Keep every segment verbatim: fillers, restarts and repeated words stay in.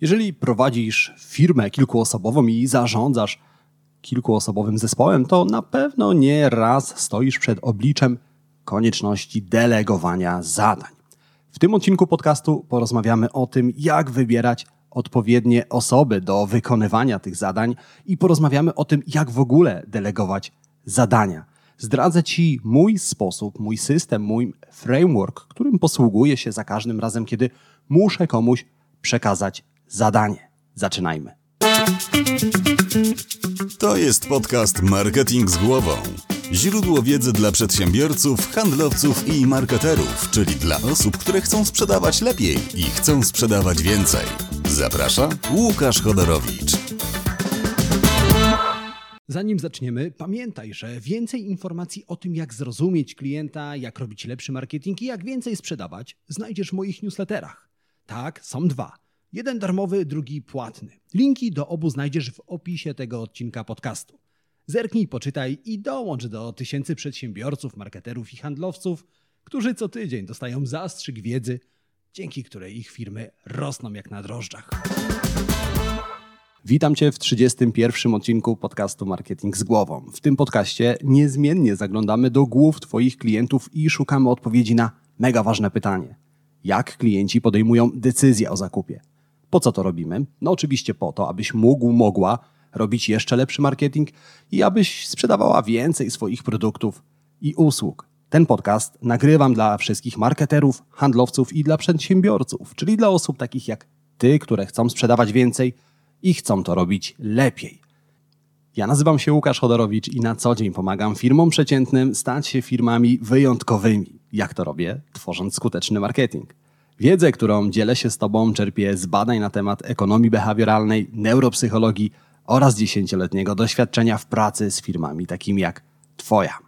Jeżeli prowadzisz firmę kilkuosobową i zarządzasz kilkuosobowym zespołem, to na pewno nie raz stoisz przed obliczem konieczności delegowania zadań. W tym odcinku podcastu porozmawiamy o tym, jak wybierać odpowiednie osoby do wykonywania tych zadań i porozmawiamy o tym, jak w ogóle delegować zadania. Zdradzę Ci mój sposób, mój system, mój framework, którym posługuję się za każdym razem, kiedy muszę komuś przekazać zadanie. Zaczynajmy. To jest podcast Marketing z głową. Źródło wiedzy dla przedsiębiorców, handlowców i marketerów, czyli dla osób, które chcą sprzedawać lepiej i chcą sprzedawać więcej. Zaprasza Łukasz Chodorowicz. Zanim zaczniemy, pamiętaj, że więcej informacji o tym, jak zrozumieć klienta, jak robić lepszy marketing i jak więcej sprzedawać, znajdziesz w moich newsletterach. Tak, są dwa. Jeden darmowy, drugi płatny. Linki do obu znajdziesz w opisie tego odcinka podcastu. Zerknij, poczytaj i dołącz do tysięcy przedsiębiorców, marketerów i handlowców, którzy co tydzień dostają zastrzyk wiedzy, dzięki której ich firmy rosną jak na drożdżach. Witam Cię w trzydziestym pierwszym odcinku podcastu Marketing z głową. W tym podcaście niezmiennie zaglądamy do głów Twoich klientów i szukamy odpowiedzi na mega ważne pytanie. Jak klienci podejmują decyzję o zakupie? Po co to robimy? No oczywiście po to, abyś mógł, mogła robić jeszcze lepszy marketing i abyś sprzedawała więcej swoich produktów i usług. Ten podcast nagrywam dla wszystkich marketerów, handlowców i dla przedsiębiorców, czyli dla osób takich jak Ty, które chcą sprzedawać więcej i chcą to robić lepiej. Ja nazywam się Łukasz Chodorowicz i na co dzień pomagam firmom przeciętnym stać się firmami wyjątkowymi. Jak to robię? Tworząc skuteczny marketing. Wiedzę, którą dzielę się z Tobą, czerpię z badań na temat ekonomii behawioralnej, neuropsychologii oraz dziesięcioletniego doświadczenia w pracy z firmami takimi jak Twoja.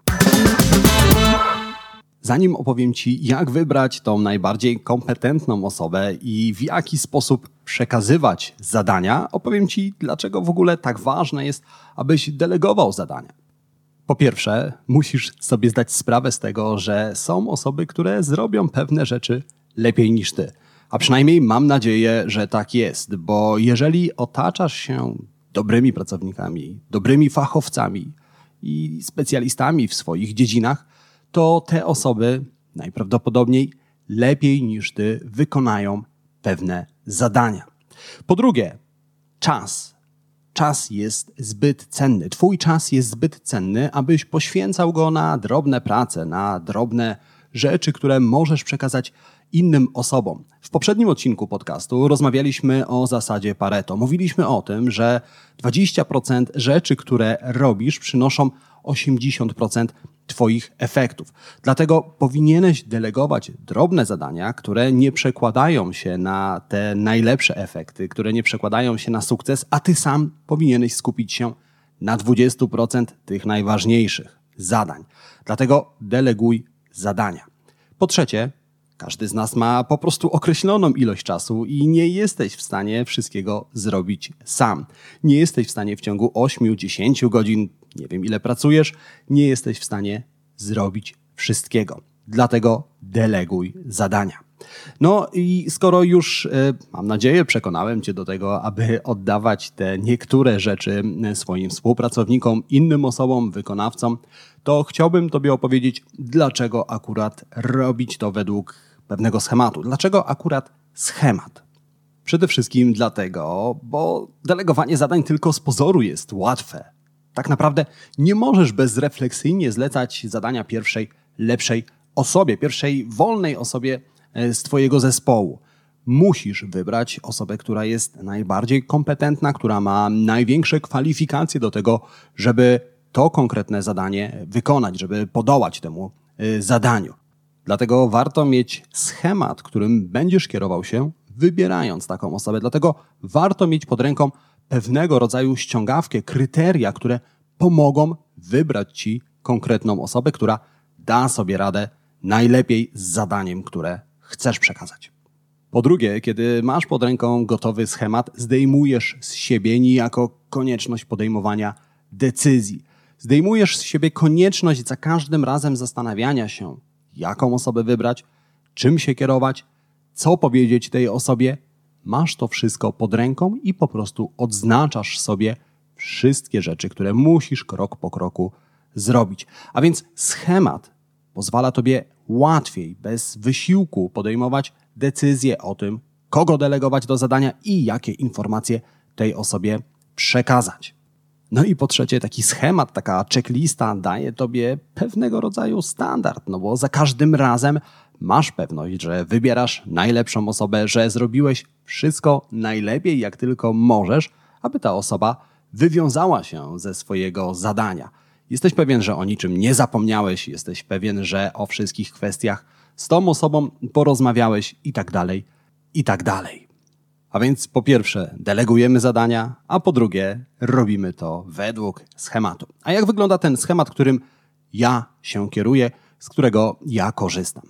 Zanim opowiem Ci, jak wybrać tą najbardziej kompetentną osobę i w jaki sposób przekazywać zadania, opowiem Ci, dlaczego w ogóle tak ważne jest, abyś delegował zadania. Po pierwsze, musisz sobie zdać sprawę z tego, że są osoby, które zrobią pewne rzeczy lepiej niż Ty. A przynajmniej mam nadzieję, że tak jest, bo jeżeli otaczasz się dobrymi pracownikami, dobrymi fachowcami i specjalistami w swoich dziedzinach, to te osoby najprawdopodobniej lepiej niż Ty wykonają pewne zadania. Po drugie, czas. Czas jest zbyt cenny. Twój czas jest zbyt cenny, abyś poświęcał go na drobne prace, na drobne rzeczy, które możesz przekazać innym osobom. W poprzednim odcinku podcastu rozmawialiśmy o zasadzie Pareto. Mówiliśmy o tym, że dwadzieścia procent rzeczy, które robisz, przynoszą osiemdziesiąt procent Twoich efektów. Dlatego powinieneś delegować drobne zadania, które nie przekładają się na te najlepsze efekty, które nie przekładają się na sukces, a Ty sam powinieneś skupić się na dwadzieścia procent tych najważniejszych zadań. Dlatego deleguj zadania. Po trzecie, każdy z nas ma po prostu określoną ilość czasu i nie jesteś w stanie wszystkiego zrobić sam. Nie jesteś w stanie w ciągu osiem do dziesięciu godzin, nie wiem ile pracujesz, nie jesteś w stanie zrobić wszystkiego. Dlatego deleguj zadania. No i skoro już, mam nadzieję, przekonałem Cię do tego, aby oddawać te niektóre rzeczy swoim współpracownikom, innym osobom, wykonawcom, to chciałbym Tobie opowiedzieć, dlaczego akurat robić to według pewnego schematu. Dlaczego akurat schemat? Przede wszystkim dlatego, bo delegowanie zadań tylko z pozoru jest łatwe. Tak naprawdę nie możesz bezrefleksyjnie zlecać zadania pierwszej, lepszej osobie, pierwszej wolnej osobie z Twojego zespołu. Musisz wybrać osobę, która jest najbardziej kompetentna, która ma największe kwalifikacje do tego, żeby to konkretne zadanie wykonać, żeby podołać temu zadaniu. Dlatego warto mieć schemat, którym będziesz kierował się, wybierając taką osobę. Dlatego warto mieć pod ręką pewnego rodzaju ściągawkę, kryteria, które pomogą wybrać Ci konkretną osobę, która da sobie radę najlepiej z zadaniem, które chcesz przekazać. Po drugie, kiedy masz pod ręką gotowy schemat, zdejmujesz z siebie niejako konieczność podejmowania decyzji. Zdejmujesz z siebie konieczność za każdym razem zastanawiania się, jaką osobę wybrać, czym się kierować, co powiedzieć tej osobie. masz to wszystko pod ręką i po prostu odznaczasz sobie wszystkie rzeczy, które musisz krok po kroku zrobić. A więc schemat pozwala tobie łatwiej, bez wysiłku podejmować decyzję o tym, kogo delegować do zadania i jakie informacje tej osobie przekazać. No i po trzecie, taki schemat, taka checklista daje tobie pewnego rodzaju standard, no bo za każdym razem masz pewność, że wybierasz najlepszą osobę, że zrobiłeś wszystko najlepiej, jak tylko możesz, aby ta osoba wywiązała się ze swojego zadania. Jesteś pewien, że o niczym nie zapomniałeś, jesteś pewien, że o wszystkich kwestiach z tą osobą porozmawiałeś i tak dalej, i tak dalej. A więc po pierwsze delegujemy zadania, a po drugie robimy to według schematu. A jak wygląda ten schemat, którym ja się kieruję, z którego ja korzystam?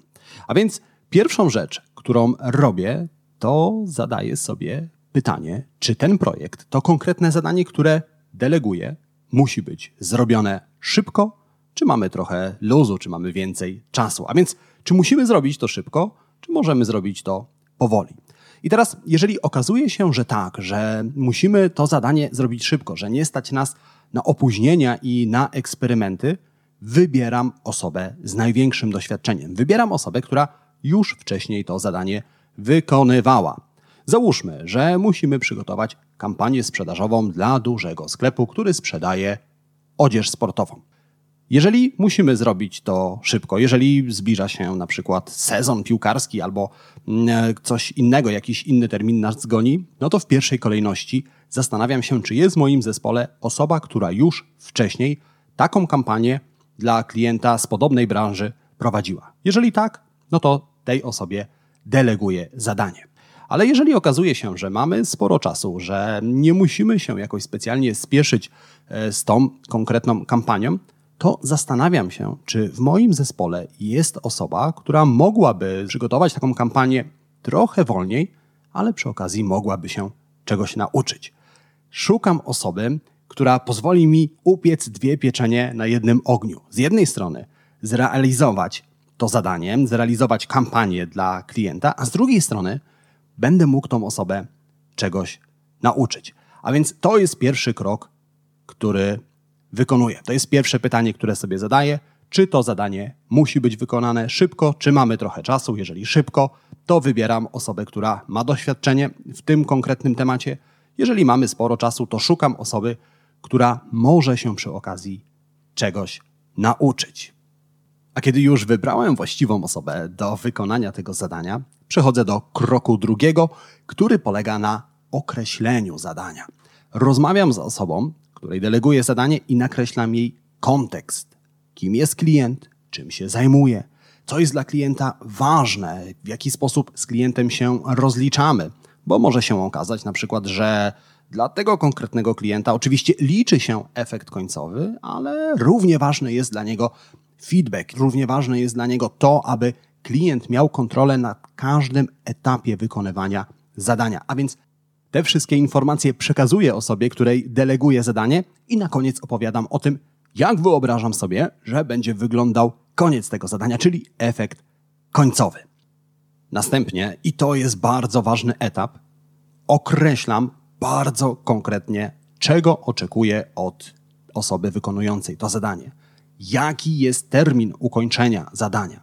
A więc pierwszą rzecz, którą robię, to zadaję sobie pytanie, czy ten projekt, to konkretne zadanie, które deleguję, musi być zrobione szybko, czy mamy trochę luzu, czy mamy więcej czasu. A więc czy musimy zrobić to szybko, czy możemy zrobić to powoli. I teraz, jeżeli okazuje się, że tak, że musimy to zadanie zrobić szybko, że nie stać nas na opóźnienia i na eksperymenty, wybieram osobę z największym doświadczeniem. Wybieram osobę, która już wcześniej to zadanie wykonywała. Załóżmy, że musimy przygotować kampanię sprzedażową dla dużego sklepu, który sprzedaje odzież sportową. Jeżeli musimy zrobić to szybko, jeżeli zbliża się na przykład sezon piłkarski albo coś innego, jakiś inny termin nas goni, no to w pierwszej kolejności zastanawiam się, czy jest w moim zespole osoba, która już wcześniej taką kampanię dla klienta z podobnej branży prowadziła. Jeżeli tak, no to tej osobie deleguję zadanie. Ale jeżeli okazuje się, że mamy sporo czasu, że nie musimy się jakoś specjalnie spieszyć z tą konkretną kampanią, to zastanawiam się, czy w moim zespole jest osoba, która mogłaby przygotować taką kampanię trochę wolniej, ale przy okazji mogłaby się czegoś nauczyć. Szukam osoby, która pozwoli mi upiec dwie pieczenie na jednym ogniu. Z jednej strony zrealizować to zadanie, zrealizować kampanię dla klienta, a z drugiej strony będę mógł tą osobę czegoś nauczyć. A więc to jest pierwszy krok, który wykonuję. To jest pierwsze pytanie, które sobie zadaję. Czy to zadanie musi być wykonane szybko, czy mamy trochę czasu? Jeżeli szybko, to wybieram osobę, która ma doświadczenie w tym konkretnym temacie. Jeżeli mamy sporo czasu, to szukam osoby, która może się przy okazji czegoś nauczyć. A kiedy już wybrałem właściwą osobę do wykonania tego zadania, przechodzę do kroku drugiego, który polega na określeniu zadania. Rozmawiam z osobą, której deleguję zadanie i nakreślam jej kontekst. Kim jest klient, czym się zajmuje, co jest dla klienta ważne, w jaki sposób z klientem się rozliczamy, bo może się okazać na przykład, że dla tego konkretnego klienta oczywiście liczy się efekt końcowy, ale równie ważny jest dla niego feedback, równie ważne jest dla niego to, aby klient miał kontrolę nad każdym etapie wykonywania zadania. A więc te wszystkie informacje przekazuję osobie, której deleguję zadanie i na koniec opowiadam o tym, jak wyobrażam sobie, że będzie wyglądał koniec tego zadania, czyli efekt końcowy. Następnie, i to jest bardzo ważny etap, określam bardzo konkretnie, czego oczekuję od osoby wykonującej to zadanie. Jaki jest termin ukończenia zadania?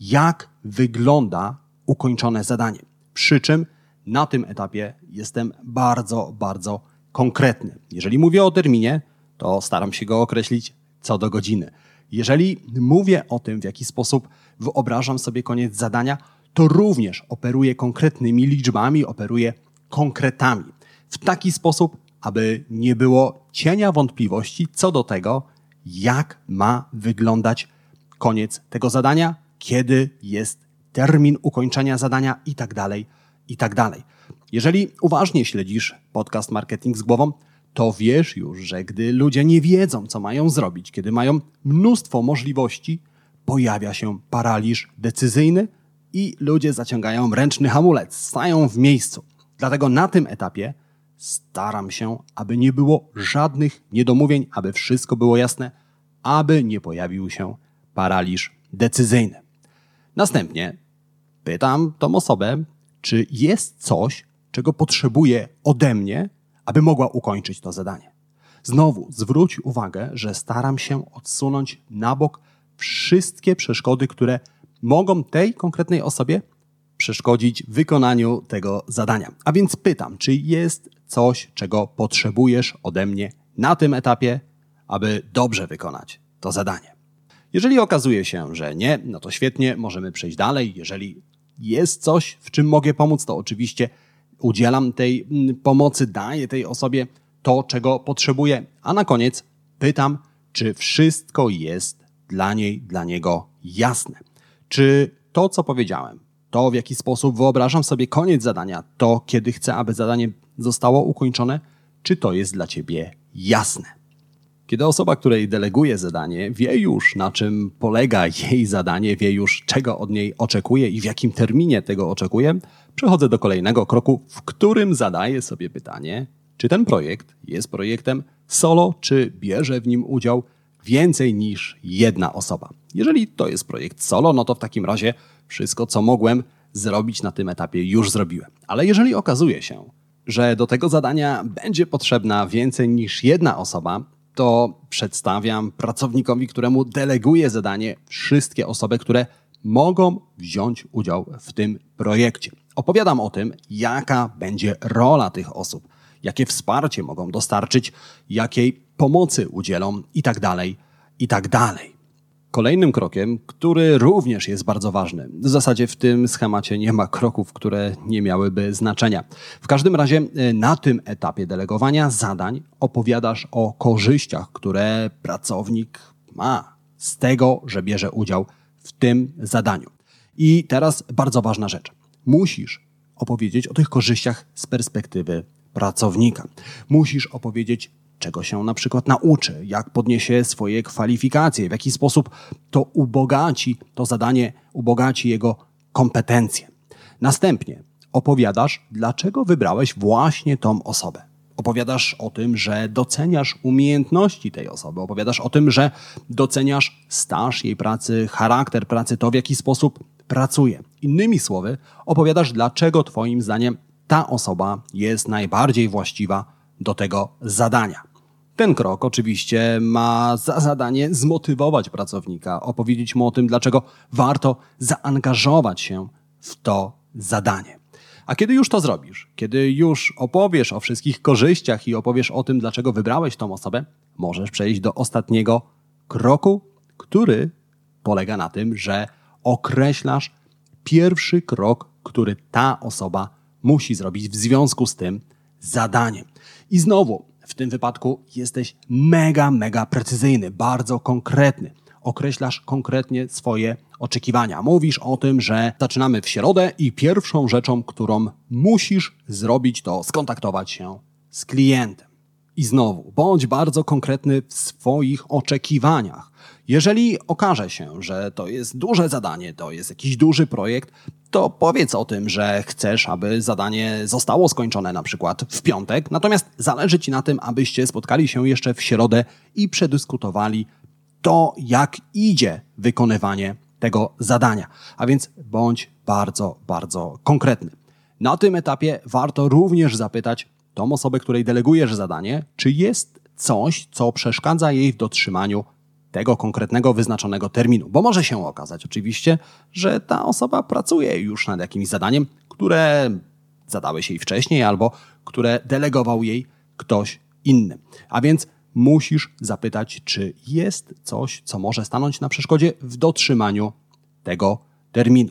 Jak wygląda ukończone zadanie? Przy czym na tym etapie jestem bardzo, bardzo konkretny. Jeżeli mówię o terminie, to staram się go określić co do godziny. Jeżeli mówię o tym, w jaki sposób wyobrażam sobie koniec zadania, to również operuję konkretnymi liczbami, operuję konkretami. W taki sposób, aby nie było cienia wątpliwości co do tego, jak ma wyglądać koniec tego zadania, kiedy jest termin ukończenia zadania i tak dalej, i tak dalej. Jeżeli uważnie śledzisz podcast Marketing z głową, to wiesz już, że gdy ludzie nie wiedzą, co mają zrobić, kiedy mają mnóstwo możliwości, pojawia się paraliż decyzyjny i ludzie zaciągają ręczny hamulec, stają w miejscu. Dlatego na tym etapie staram się, aby nie było żadnych niedomówień, aby wszystko było jasne, aby nie pojawił się paraliż decyzyjny. Następnie pytam tą osobę, czy jest coś, czego potrzebuje ode mnie, aby mogła ukończyć to zadanie. Znowu zwróć uwagę, że staram się odsunąć na bok wszystkie przeszkody, które mogą tej konkretnej osobie przeszkodzić w wykonaniu tego zadania. A więc pytam, czy jest coś, czego potrzebujesz ode mnie na tym etapie, aby dobrze wykonać to zadanie. Jeżeli okazuje się, że nie, no to świetnie, możemy przejść dalej. Jeżeli jest coś, w czym mogę pomóc, to oczywiście udzielam tej pomocy, daję tej osobie to, czego potrzebuje. A na koniec pytam, czy wszystko jest dla niej, dla niego jasne. Czy to, co powiedziałem, to w jaki sposób wyobrażam sobie koniec zadania, to kiedy chcę, aby zadanie zostało ukończone, czy to jest dla ciebie jasne. Kiedy osoba, której deleguje zadanie, wie już, na czym polega jej zadanie, wie już, czego od niej oczekuje i w jakim terminie tego oczekuje, przechodzę do kolejnego kroku, w którym zadaję sobie pytanie, czy ten projekt jest projektem solo, czy bierze w nim udział więcej niż jedna osoba. Jeżeli to jest projekt solo, no to w takim razie wszystko, co mogłem zrobić na tym etapie, już zrobiłem. Ale jeżeli okazuje się, że do tego zadania będzie potrzebna więcej niż jedna osoba, to przedstawiam pracownikowi, któremu deleguję zadanie, wszystkie osoby, które mogą wziąć udział w tym projekcie. Opowiadam o tym, jaka będzie rola tych osób, jakie wsparcie mogą dostarczyć, jakiej pomocy udzielą i tak dalej, i tak dalej. Kolejnym krokiem, który również jest bardzo ważny. W zasadzie w tym schemacie nie ma kroków, które nie miałyby znaczenia. W każdym razie na tym etapie delegowania zadań opowiadasz o korzyściach, które pracownik ma z tego, że bierze udział w tym zadaniu. I teraz bardzo ważna rzecz. Musisz opowiedzieć o tych korzyściach z perspektywy pracownika. Musisz opowiedzieć, czego się na przykład nauczy, jak podniesie swoje kwalifikacje, w jaki sposób to ubogaci, to zadanie ubogaci jego kompetencje. Następnie opowiadasz, dlaczego wybrałeś właśnie tą osobę. Opowiadasz o tym, że doceniasz umiejętności tej osoby, opowiadasz o tym, że doceniasz staż jej pracy, charakter pracy, to w jaki sposób pracuje. Innymi słowy, opowiadasz, dlaczego twoim zdaniem ta osoba jest najbardziej właściwa do tego zadania. Ten krok oczywiście ma za zadanie zmotywować pracownika, opowiedzieć mu o tym, dlaczego warto zaangażować się w to zadanie. A kiedy już to zrobisz, kiedy już opowiesz o wszystkich korzyściach i opowiesz o tym, dlaczego wybrałeś tą osobę, możesz przejść do ostatniego kroku, który polega na tym, że określasz pierwszy krok, który ta osoba musi zrobić w związku z tym zadaniem. I znowu, w tym wypadku jesteś mega, mega precyzyjny, bardzo konkretny. Określasz konkretnie swoje oczekiwania. Mówisz o tym, że zaczynamy w środę i pierwszą rzeczą, którą musisz zrobić, to skontaktować się z klientem. I znowu, bądź bardzo konkretny w swoich oczekiwaniach. Jeżeli okaże się, że to jest duże zadanie, to jest jakiś duży projekt, to powiedz o tym, że chcesz, aby zadanie zostało skończone na przykład w piątek, natomiast zależy ci na tym, abyście spotkali się jeszcze w środę i przedyskutowali to, jak idzie wykonywanie tego zadania. A więc bądź bardzo, bardzo konkretny. Na tym etapie warto również zapytać tą osobę, której delegujesz zadanie, czy jest coś, co przeszkadza jej w dotrzymaniu tego konkretnego, wyznaczonego terminu. Bo może się okazać oczywiście, że ta osoba pracuje już nad jakimś zadaniem, które zadałeś jej wcześniej albo które delegował jej ktoś inny. A więc musisz zapytać, czy jest coś, co może stanąć na przeszkodzie w dotrzymaniu tego terminu.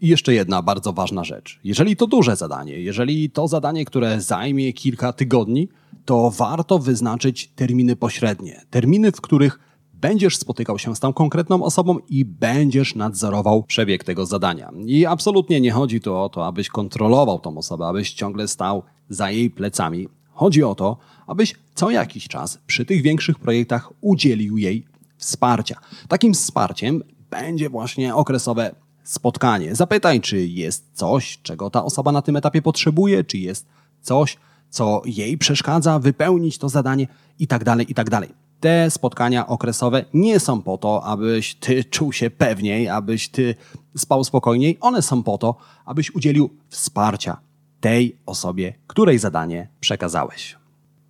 I jeszcze jedna bardzo ważna rzecz. Jeżeli to duże zadanie, jeżeli to zadanie, które zajmie kilka tygodni, to warto wyznaczyć terminy pośrednie. Terminy, w których będziesz spotykał się z tą konkretną osobą i będziesz nadzorował przebieg tego zadania. I absolutnie nie chodzi tu o to, abyś kontrolował tą osobę, abyś ciągle stał za jej plecami. Chodzi o to, abyś co jakiś czas przy tych większych projektach udzielił jej wsparcia. Takim wsparciem będzie właśnie okresowe spotkanie. Zapytaj, czy jest coś, czego ta osoba na tym etapie potrzebuje, czy jest coś, co jej przeszkadza wypełnić to zadanie i tak dalej, i tak dalej. Te spotkania okresowe nie są po to, abyś ty czuł się pewniej, abyś ty spał spokojniej. One są po to, abyś udzielił wsparcia tej osobie, której zadanie przekazałeś.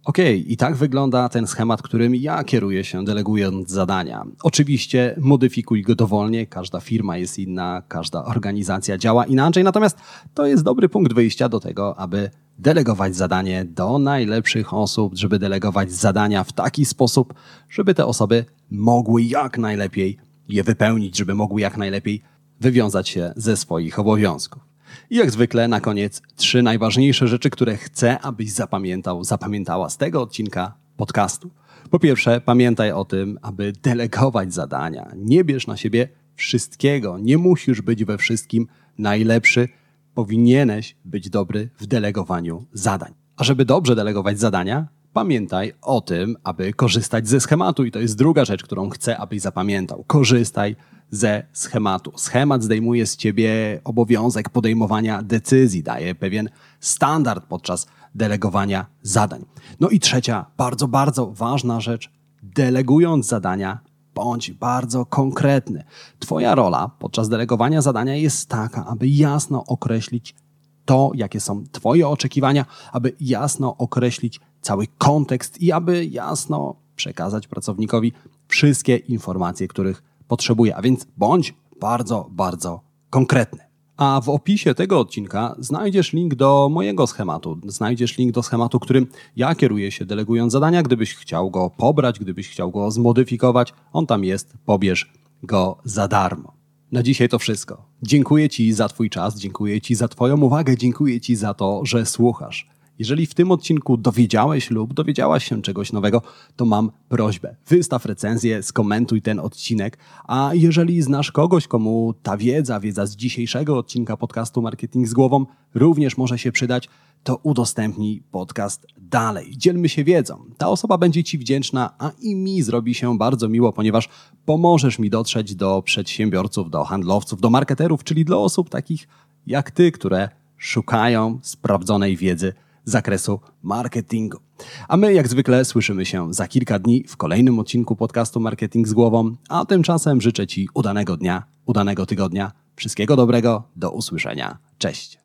Okej, i tak wygląda ten schemat, którym ja kieruję się, delegując zadania. Oczywiście modyfikuj go dowolnie, każda firma jest inna, każda organizacja działa inaczej, natomiast to jest dobry punkt wyjścia do tego, aby delegować zadanie do najlepszych osób, żeby delegować zadania w taki sposób, żeby te osoby mogły jak najlepiej je wypełnić, żeby mogły jak najlepiej wywiązać się ze swoich obowiązków. I jak zwykle na koniec trzy najważniejsze rzeczy, które chcę, abyś zapamiętał, zapamiętała z tego odcinka podcastu. Po pierwsze, pamiętaj o tym, aby delegować zadania. Nie bierz na siebie wszystkiego. Nie musisz być we wszystkim najlepszy. Powinieneś być dobry w delegowaniu zadań. A żeby dobrze delegować zadania, pamiętaj o tym, aby korzystać ze schematu. I to jest druga rzecz, którą chcę, abyś zapamiętał. Korzystaj ze schematu. Schemat zdejmuje z ciebie obowiązek podejmowania decyzji, daje pewien standard podczas delegowania zadań. No i trzecia, bardzo, bardzo ważna rzecz. Delegując zadania, bądź bardzo konkretny. Twoja rola podczas delegowania zadania jest taka, aby jasno określić to, jakie są twoje oczekiwania, aby jasno określić cały kontekst i aby jasno przekazać pracownikowi wszystkie informacje, których potrzebuje, a więc bądź bardzo, bardzo konkretny. A w opisie tego odcinka znajdziesz link do mojego schematu. Znajdziesz link do schematu, którym ja kieruję się delegując zadania. Gdybyś chciał go pobrać, gdybyś chciał go zmodyfikować, on tam jest, pobierz go za darmo. Na dzisiaj to wszystko. Dziękuję Ci za Twój czas, dziękuję Ci za Twoją uwagę, dziękuję Ci za to, że słuchasz. Jeżeli w tym odcinku dowiedziałeś lub dowiedziałaś się czegoś nowego, to mam prośbę. Wystaw recenzję, skomentuj ten odcinek, a jeżeli znasz kogoś, komu ta wiedza, wiedza z dzisiejszego odcinka podcastu Marketing z głową również może się przydać, to udostępnij podcast dalej. Dzielmy się wiedzą. Ta osoba będzie Ci wdzięczna, a i mi zrobi się bardzo miło, ponieważ pomożesz mi dotrzeć do przedsiębiorców, do handlowców, do marketerów, czyli do osób takich jak Ty, które szukają sprawdzonej wiedzy z zakresu marketingu. A my jak zwykle słyszymy się za kilka dni w kolejnym odcinku podcastu Marketing z głową, a tymczasem życzę Ci udanego dnia, udanego tygodnia, wszystkiego dobrego, do usłyszenia, cześć.